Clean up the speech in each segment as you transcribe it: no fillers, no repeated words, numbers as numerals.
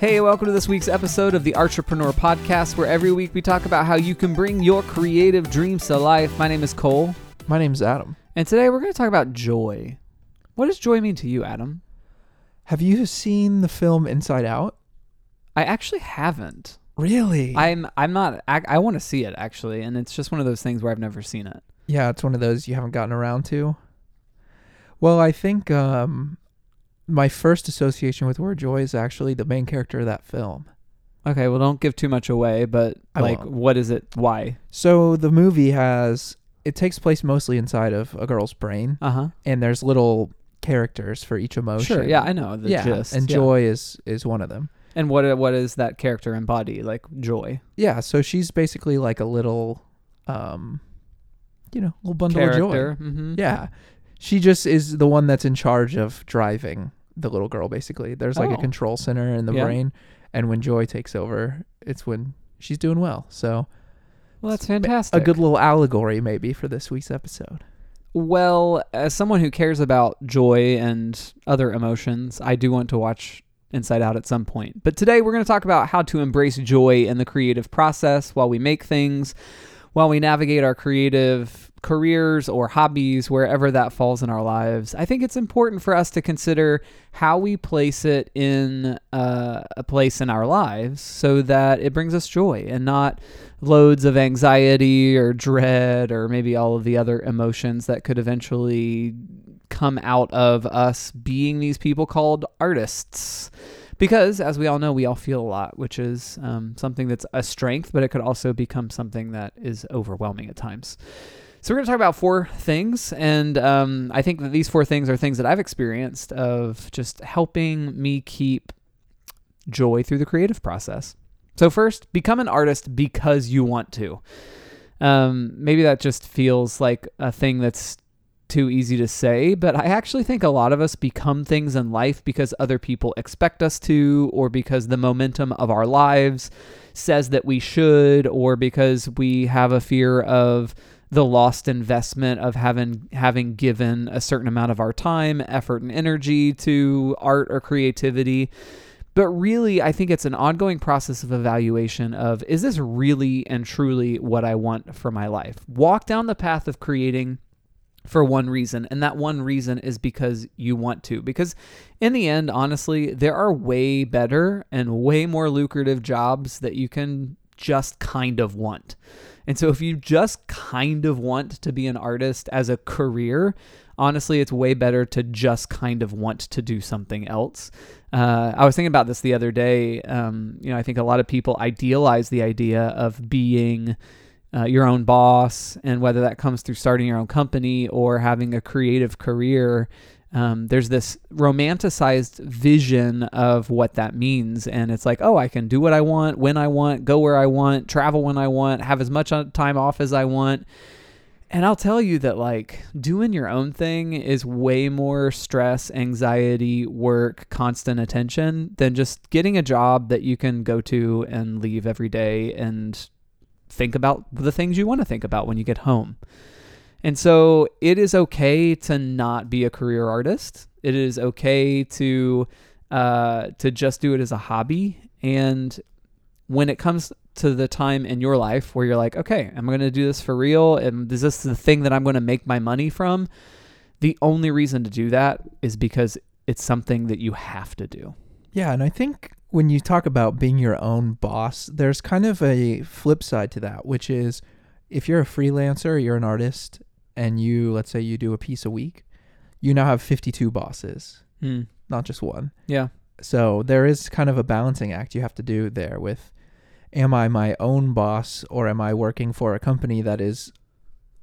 Hey, welcome to this week's episode of the Artrepreneur Podcast, where every week we talk about how you can bring your creative dreams to life. My name is Cole. My name is Adam. And today we're going to talk about joy. What does joy mean to you, Adam? Have you seen the film Inside Out? I actually haven't. Really? I want to see it, actually, and it's just one of those things where I've never seen it. Yeah, it's one of those you haven't gotten around to. Well, I think... my first association with word joy is actually the main character of that film. Okay, well, don't give too much away, but what is it? Why? So the movie it takes place mostly inside of a girl's brain. Uh-huh. And there's little characters for each emotion. Sure, yeah, I know the gist. And joy is one of them. And what is that character embody, like joy? Yeah, so she's basically like a little, little bundle character. Of joy. Mm-hmm. Yeah. She just is the one that's in charge of driving the little girl, basically. There's like a control center in the brain, and when joy takes over, it's when she's doing well. So, well, that's fantastic. A good little allegory maybe for this week's episode. Well, as someone who cares about joy and other emotions, I do want to watch Inside Out at some point. But today we're going to talk about how to embrace joy in the creative process while we make things, while we navigate our creative careers or hobbies, wherever that falls in our lives. I think it's important for us to consider how we place it in a place in our lives so that it brings us joy and not loads of anxiety or dread or maybe all of the other emotions that could eventually come out of us being these people called artists. Because, as we all know, we all feel a lot, which is something that's a strength, but it could also become something that is overwhelming at times. So we're going to talk about four things, and I think that these four things are things that I've experienced of just helping me keep joy through the creative process. So first, become an artist because you want to. Maybe that just feels like a thing that's too easy to say, but I actually think a lot of us become things in life because other people expect us to, or because the momentum of our lives says that we should, or because we have a fear of the lost investment of having given a certain amount of our time, effort, and energy to art or creativity. But really, I think it's an ongoing process of evaluation of, is this really and truly what I want for my life? Walk down the path of creating for one reason, and that one reason is because you want to. Because in the end, honestly, there are way better and way more lucrative jobs that you can just kind of want. And so if you just kind of want to be an artist as a career, honestly, it's way better to just kind of want to do something else. I was thinking about this the other day. I think a lot of people idealize the idea of being your own boss, and whether that comes through starting your own company or having a creative career, there's this romanticized vision of what that means. And it's like, oh, I can do what I want, when I want, go where I want, travel when I want, have as much time off as I want. And I'll tell you that, like, doing your own thing is way more stress, anxiety, work, constant attention than just getting a job that you can go to and leave every day and think about the things you want to think about when you get home. And so it is okay to not be a career artist. It is okay to just do it as a hobby. And when it comes to the time in your life where you're like, okay, I'm going to do this for real, and is this the thing that I'm going to make my money from? The only reason to do that is because it's something that you have to do. Yeah, and I think when you talk about being your own boss, there's kind of a flip side to that, which is if you're a freelancer, you're an artist, and let's say you do a piece a week, you now have 52 bosses, not just one. Yeah. So there is kind of a balancing act you have to do there with, am I my own boss, or am I working for a company that is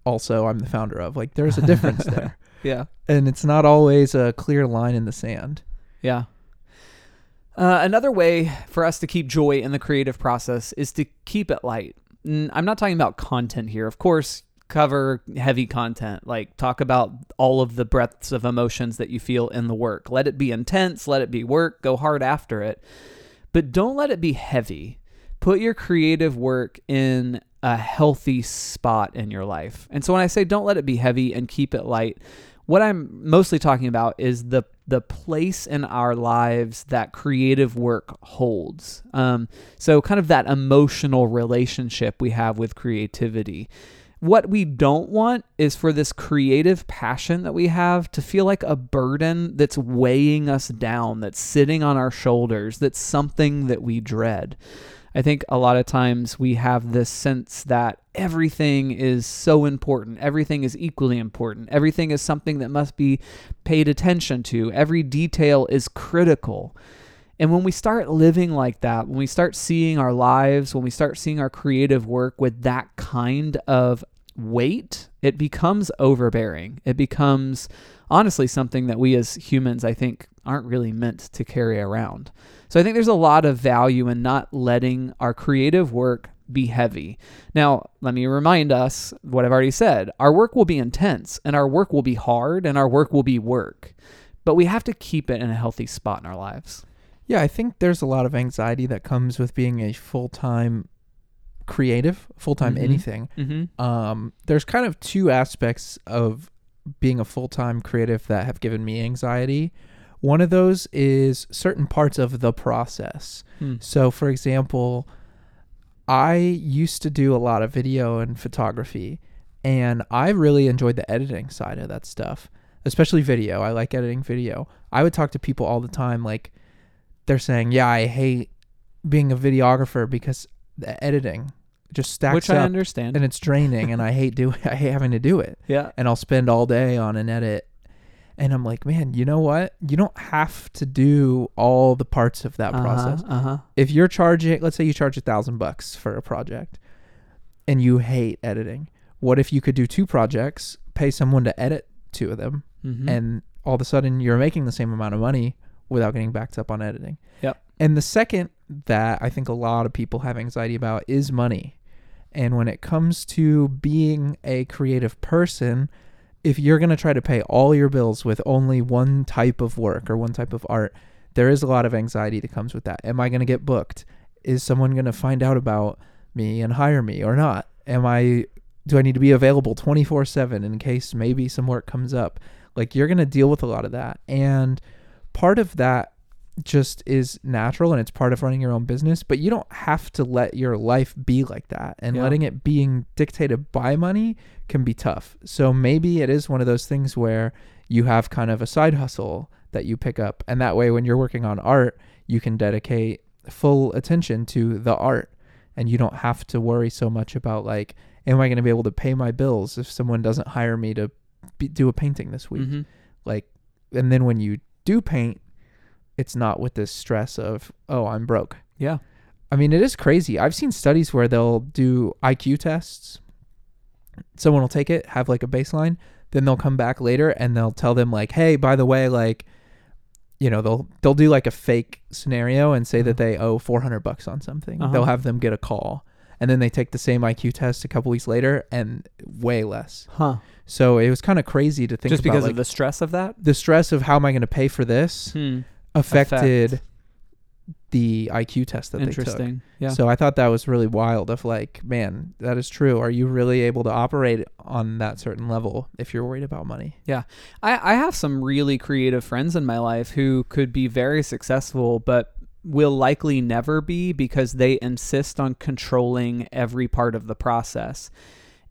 also I'm the founder of? Like, there's a difference there. Yeah. And it's not always a clear line in the sand. Yeah. Another way for us to keep joy in the creative process is to keep it light. I'm not talking about content here. Of course, cover heavy content, like talk about all of the breadths of emotions that you feel in the work. Let it be intense. Let it be work. Go hard after it. But don't let it be heavy. Put your creative work in a healthy spot in your life. And so when I say don't let it be heavy and keep it light, what I'm mostly talking about is the the place in our lives that creative work holds. So kind of that emotional relationship we have with creativity. What we don't want is for this creative passion that we have to feel like a burden that's weighing us down, that's sitting on our shoulders, that's something that we dread. I think a lot of times we have this sense that everything is so important. Everything is equally important. Everything is something that must be paid attention to. Every detail is critical. And when we start living like that, when we start seeing our lives, when we start seeing our creative work with that kind of weight, it becomes overbearing. It becomes, honestly, something that we as humans, I think, aren't really meant to carry around. So I think there's a lot of value in not letting our creative work be heavy. Now, let me remind us what I've already said. Our work will be intense, and our work will be hard, and our work will be work. But we have to keep it in a healthy spot in our lives. Yeah, I think there's a lot of anxiety that comes with being a full-time creative, full-time anything. Mm-hmm. There's kind of two aspects of being a full-time creative that have given me anxiety. One of those is certain parts of the process. So, for example, I used to do a lot of video and photography, and I really enjoyed the editing side of that stuff, especially video. I like editing video. I would talk to people all the time, like they're saying, yeah, I hate being a videographer because the editing just stacks up. Which I understand. And it's draining, and I hate having to do it. Yeah. And I'll spend all day on an edit. And I'm like, man, you know what? You don't have to do all the parts of that process. If you're charging, let's say you charge $1,000 for a project and you hate editing. What if you could do two projects, pay someone to edit two of them, and all of a sudden you're making the same amount of money without getting backed up on editing? Yep. And the second that I think a lot of people have anxiety about is money. And when it comes to being a creative person, if you're going to try to pay all your bills with only one type of work or one type of art, there is a lot of anxiety that comes with that. Am I going to get booked? Is someone going to find out about me and hire me or not? Do I need to be available 24/7 in case maybe some work comes up? Like, you're going to deal with a lot of that. And part of that just is natural, and it's part of running your own business, but you don't have to let your life be like that, and letting it being dictated by money can be tough. So maybe it is one of those things where you have kind of a side hustle that you pick up, and that way when you're working on art, you can dedicate full attention to the art, and you don't have to worry so much about, like, am I going to be able to pay my bills if someone doesn't hire me to do a painting this week? Like, and then when you do paint, it's not with this stress of, oh, I'm broke. Yeah. I mean, it is crazy. I've seen studies where they'll do IQ tests. Someone will take it, have like a baseline. Then they'll come back later and they'll tell them like, hey, by the way, like, you know, they'll do like a fake scenario and say that they owe $400 on something. They'll have them get a call. And then they take the same IQ test a couple weeks later and way less. So it was kind of crazy to think about. Just because of the stress of that? The stress of how am I going to pay for this? Affected the IQ test that they took. Interesting. Yeah. So I thought that was really wild of like, man, that is true. Are you really able to operate on that certain level if you're worried about money? Yeah. I have some really creative friends in my life who could be very successful, but will likely never be because they insist on controlling every part of the process.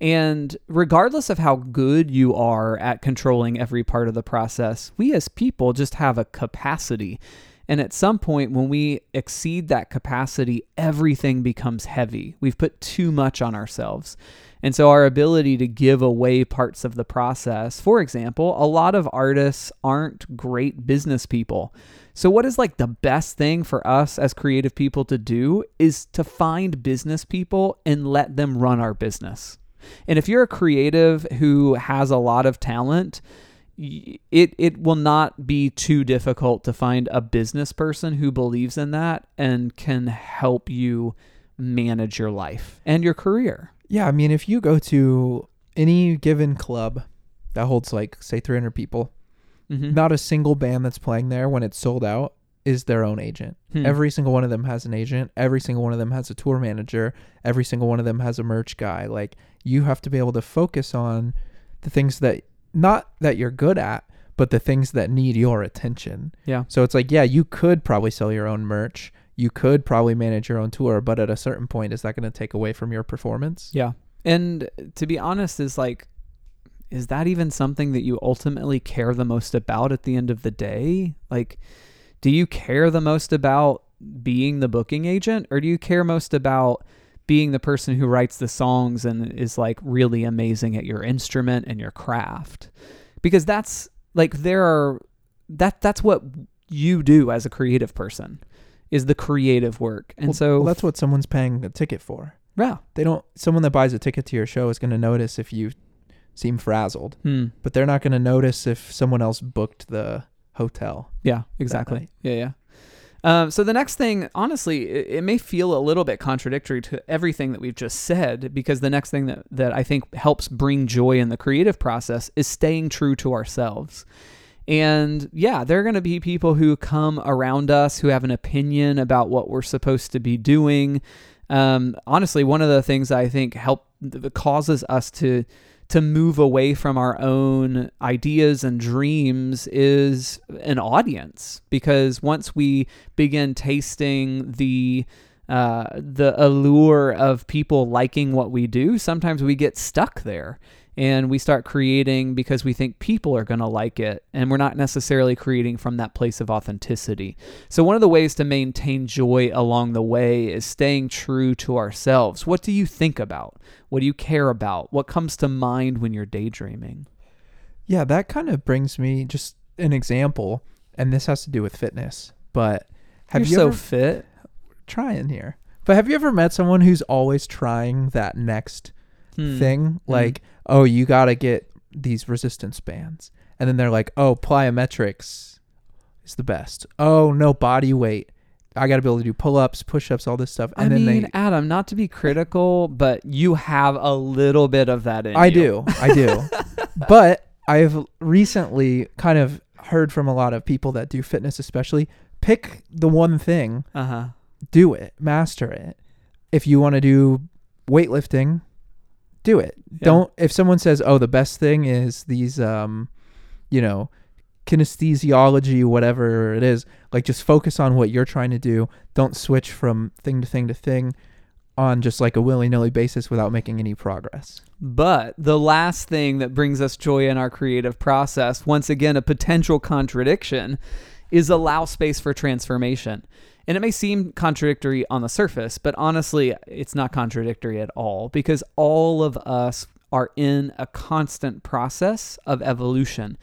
And regardless of how good you are at controlling every part of the process, we as people just have a capacity. And at some point when we exceed that capacity, everything becomes heavy. We've put too much on ourselves. And so our ability to give away parts of the process, for example, a lot of artists aren't great business people. So what is like the best thing for us as creative people to do is to find business people and let them run our business. And if you're a creative who has a lot of talent, it will not be too difficult to find a business person who believes in that and can help you manage your life and your career. Yeah, I mean, if you go to any given club that holds like, say, 300 people, not a single band that's playing there when it's sold out is their own agent. Every single one of them has an agent. Every single one of them has a tour manager. Every single one of them has a merch guy. Like, you have to be able to focus on the things that, not that you're good at, but the things that need your attention. Yeah. So it's like, yeah, you could probably sell your own merch. You could probably manage your own tour, but at a certain point, is that going to take away from your performance? Yeah. And to be honest, is that even something that you ultimately care the most about at the end of the day? Like, do you care the most about being the booking agent, or do you care most about being the person who writes the songs and is like really amazing at your instrument and your craft? Because that's like, that's what you do as a creative person, is the creative work. And well, that's what someone's paying a ticket for. Yeah. Someone that buys a ticket to your show is going to notice if you seem frazzled, but they're not going to notice if someone else booked the hotel. Yeah, exactly. Yeah. So the next thing, honestly, it may feel a little bit contradictory to everything that we've just said, because the next thing that I think helps bring joy in the creative process is staying true to ourselves. And yeah, there are going to be people who come around us who have an opinion about what we're supposed to be doing. Honestly, one of the things I think causes us to move away from our own ideas and dreams is an audience, because once we begin tasting the allure of people liking what we do, sometimes we get stuck there and we start creating because we think people are going to like it, and we're not necessarily creating from that place of authenticity. So one of the ways to maintain joy along the way is staying true to ourselves. What do you think about? What do you care about? What comes to mind when you're daydreaming? Yeah, that kind of brings me just an example, and this has to do with fitness. But have you ever trying here. But have you ever met someone who's always trying that next thing? Like, oh, you got to get these resistance bands. And then they're like, oh, plyometrics is the best. Oh, no, body weight. I got to be able to do pull-ups, push-ups, all this stuff. And Adam, not to be critical, but you have a little bit of that in you. I do. But I've recently kind of heard from a lot of people that do fitness, especially, pick the one thing. Uh-huh. Do it, master it. If you want to do weightlifting, do it. Yeah. If someone says, oh, the best thing is these, kinesthesiology, whatever it is, like, just focus on what you're trying to do. Don't switch from thing to thing to thing on just like a willy-nilly basis without making any progress. But the last thing that brings us joy in our creative process, once again, a potential contradiction, is allow space for transformation. And it may seem contradictory on the surface, but honestly, it's not contradictory at all, because all of us are in a constant process of evolution.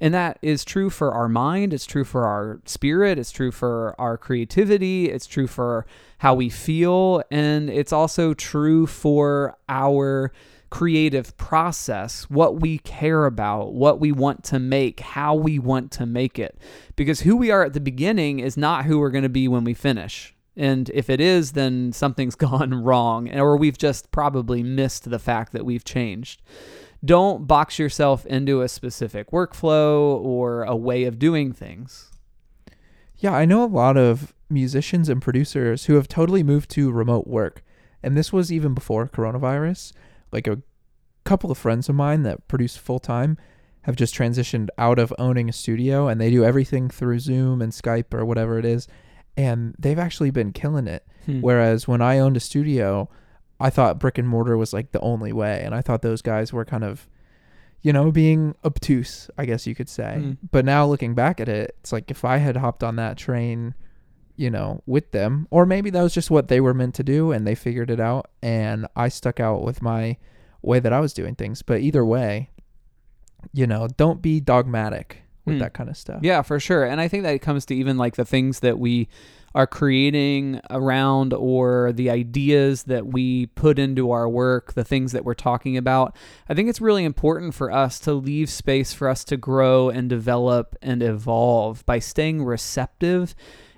And that is true for our mind, it's true for our spirit, it's true for our creativity, it's true for how we feel, and it's also true for our creative process, what we care about, what we want to make, how we want to make it. Because who we are at the beginning is not who we're going to be when we finish. And if it is, then something's gone wrong, or we've just probably missed the fact that we've changed. Don't box yourself into a specific workflow or a way of doing things. Yeah, I know a lot of musicians and producers who have totally moved to remote work. And this was even before coronavirus. Like, a couple of friends of mine that produce full-time have just transitioned out of owning a studio, and they do everything through Zoom and Skype or whatever it is, and they've actually been killing it. Whereas when I owned a studio, I thought brick and mortar was like the only way, and I thought those guys were kind of, being obtuse, I guess you could say. But now looking back at it, it's like, if I had hopped on that train, with them, or maybe that was just what they were meant to do and they figured it out, and I stuck out with my way that I was doing things. But either way, don't be dogmatic with that kind of stuff. Yeah, for sure. And I think that it comes to even like the things that we are creating around, or the ideas that we put into our work, the things that we're talking about. I think it's really important for us to leave space for us to grow and develop and evolve by staying receptive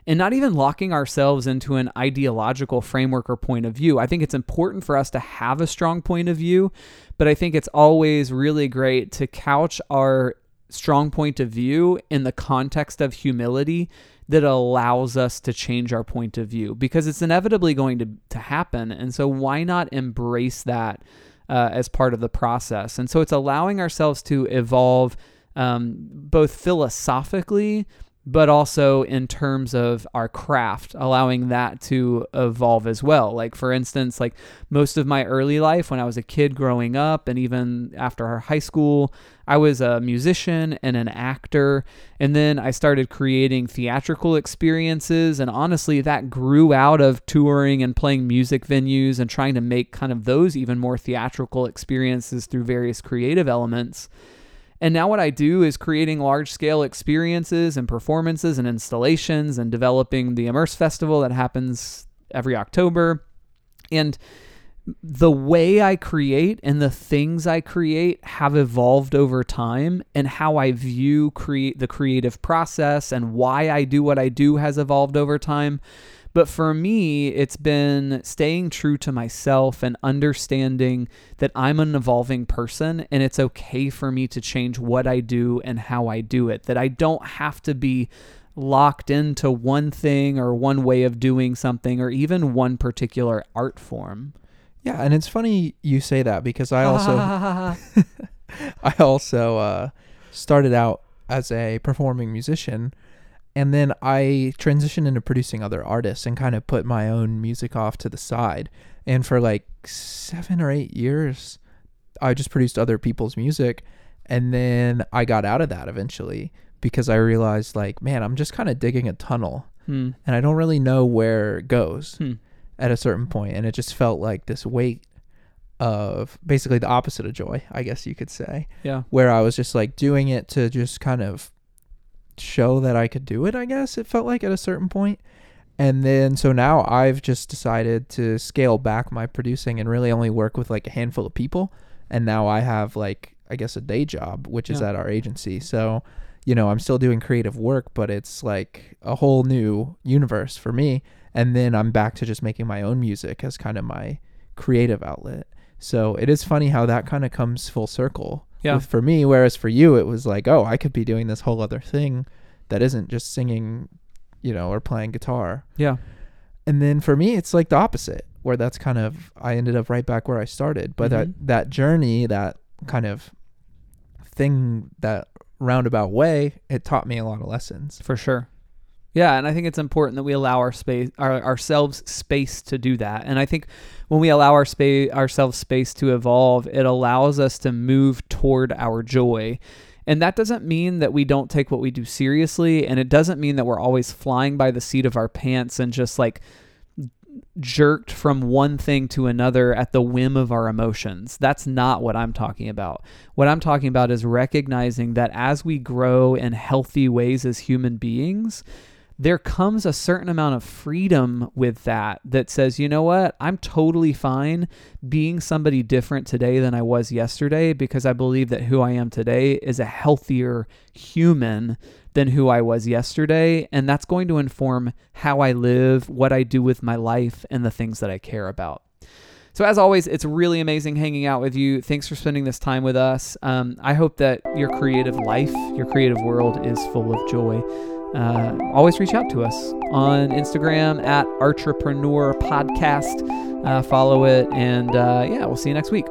and not even locking ourselves into an ideological framework or point of view. I think it's important for us to have a strong point of view, but I think it's always really great to couch our strong point of view in the context of humility that allows us to change our point of view, because it's inevitably going to happen. And so why not embrace that as part of the process? And so it's allowing ourselves to evolve both philosophically, but also in terms of our craft, allowing that to evolve as well. Like, for instance, like most of my early life when I was a kid growing up and even after high school, I was a musician and an actor. And then I started creating theatrical experiences. And honestly, that grew out of touring and playing music venues and trying to make kind of those even more theatrical experiences through various creative elements. And now what I do is creating large-scale experiences and performances and installations and developing the Immerse Festival that happens every October. And the way I create and the things I create have evolved over time, and how I view the creative process and why I do what I do has evolved over time. But for me, it's been staying true to myself and understanding that I'm an evolving person, and it's okay for me to change what I do and how I do it, that I don't have to be locked into one thing or one way of doing something or even one particular art form. Yeah, and it's funny you say that, because I also I also started out as a performing musician. And then I transitioned into producing other artists and kind of put my own music off to the side. And for like 7 or 8 years, I just produced other people's music. And then I got out of that eventually because I realized, like, man, I'm just kind of digging a tunnel and I don't really know where it goes at a certain point. And it just felt like this weight of basically the opposite of joy, I guess you could say. Yeah. Where I was just like doing it to just kind of show that I could do it, I guess it felt like at a certain point. And then so now I've just decided to scale back my producing and really only work with like a handful of people. And now I have like, I guess, a day job, which is at our agency. So, you know, I'm still doing creative work, but it's like a whole new universe for me. And then I'm back to just making my own music as kind of my creative outlet. So it is funny how that kind of comes full circle. Yeah. For me, whereas for you, it was like, oh, I could be doing this whole other thing that isn't just singing, you know, or playing guitar. Yeah. And then for me, it's like the opposite, where that's kind of, I ended up right back where I started. But that journey, that kind of thing, that roundabout way, it taught me a lot of lessons. For sure. Yeah, and I think it's important that we allow ourselves space to do that. And I think when we allow ourselves space to evolve, it allows us to move toward our joy. And that doesn't mean that we don't take what we do seriously, and it doesn't mean that we're always flying by the seat of our pants and just like jerked from one thing to another at the whim of our emotions. That's not what I'm talking about. What I'm talking about is recognizing that as we grow in healthy ways as human beings, there comes a certain amount of freedom with that says, you know what, I'm totally fine being somebody different today than I was yesterday, because I believe that who I am today is a healthier human than who I was yesterday. And that's going to inform how I live, what I do with my life, and the things that I care about. So as always, it's really amazing hanging out with you. Thanks for spending this time with us. I hope that your creative life, your creative world is full of joy. Always reach out to us on Instagram at Artrepreneur Podcast. Follow it, and we'll see you next week.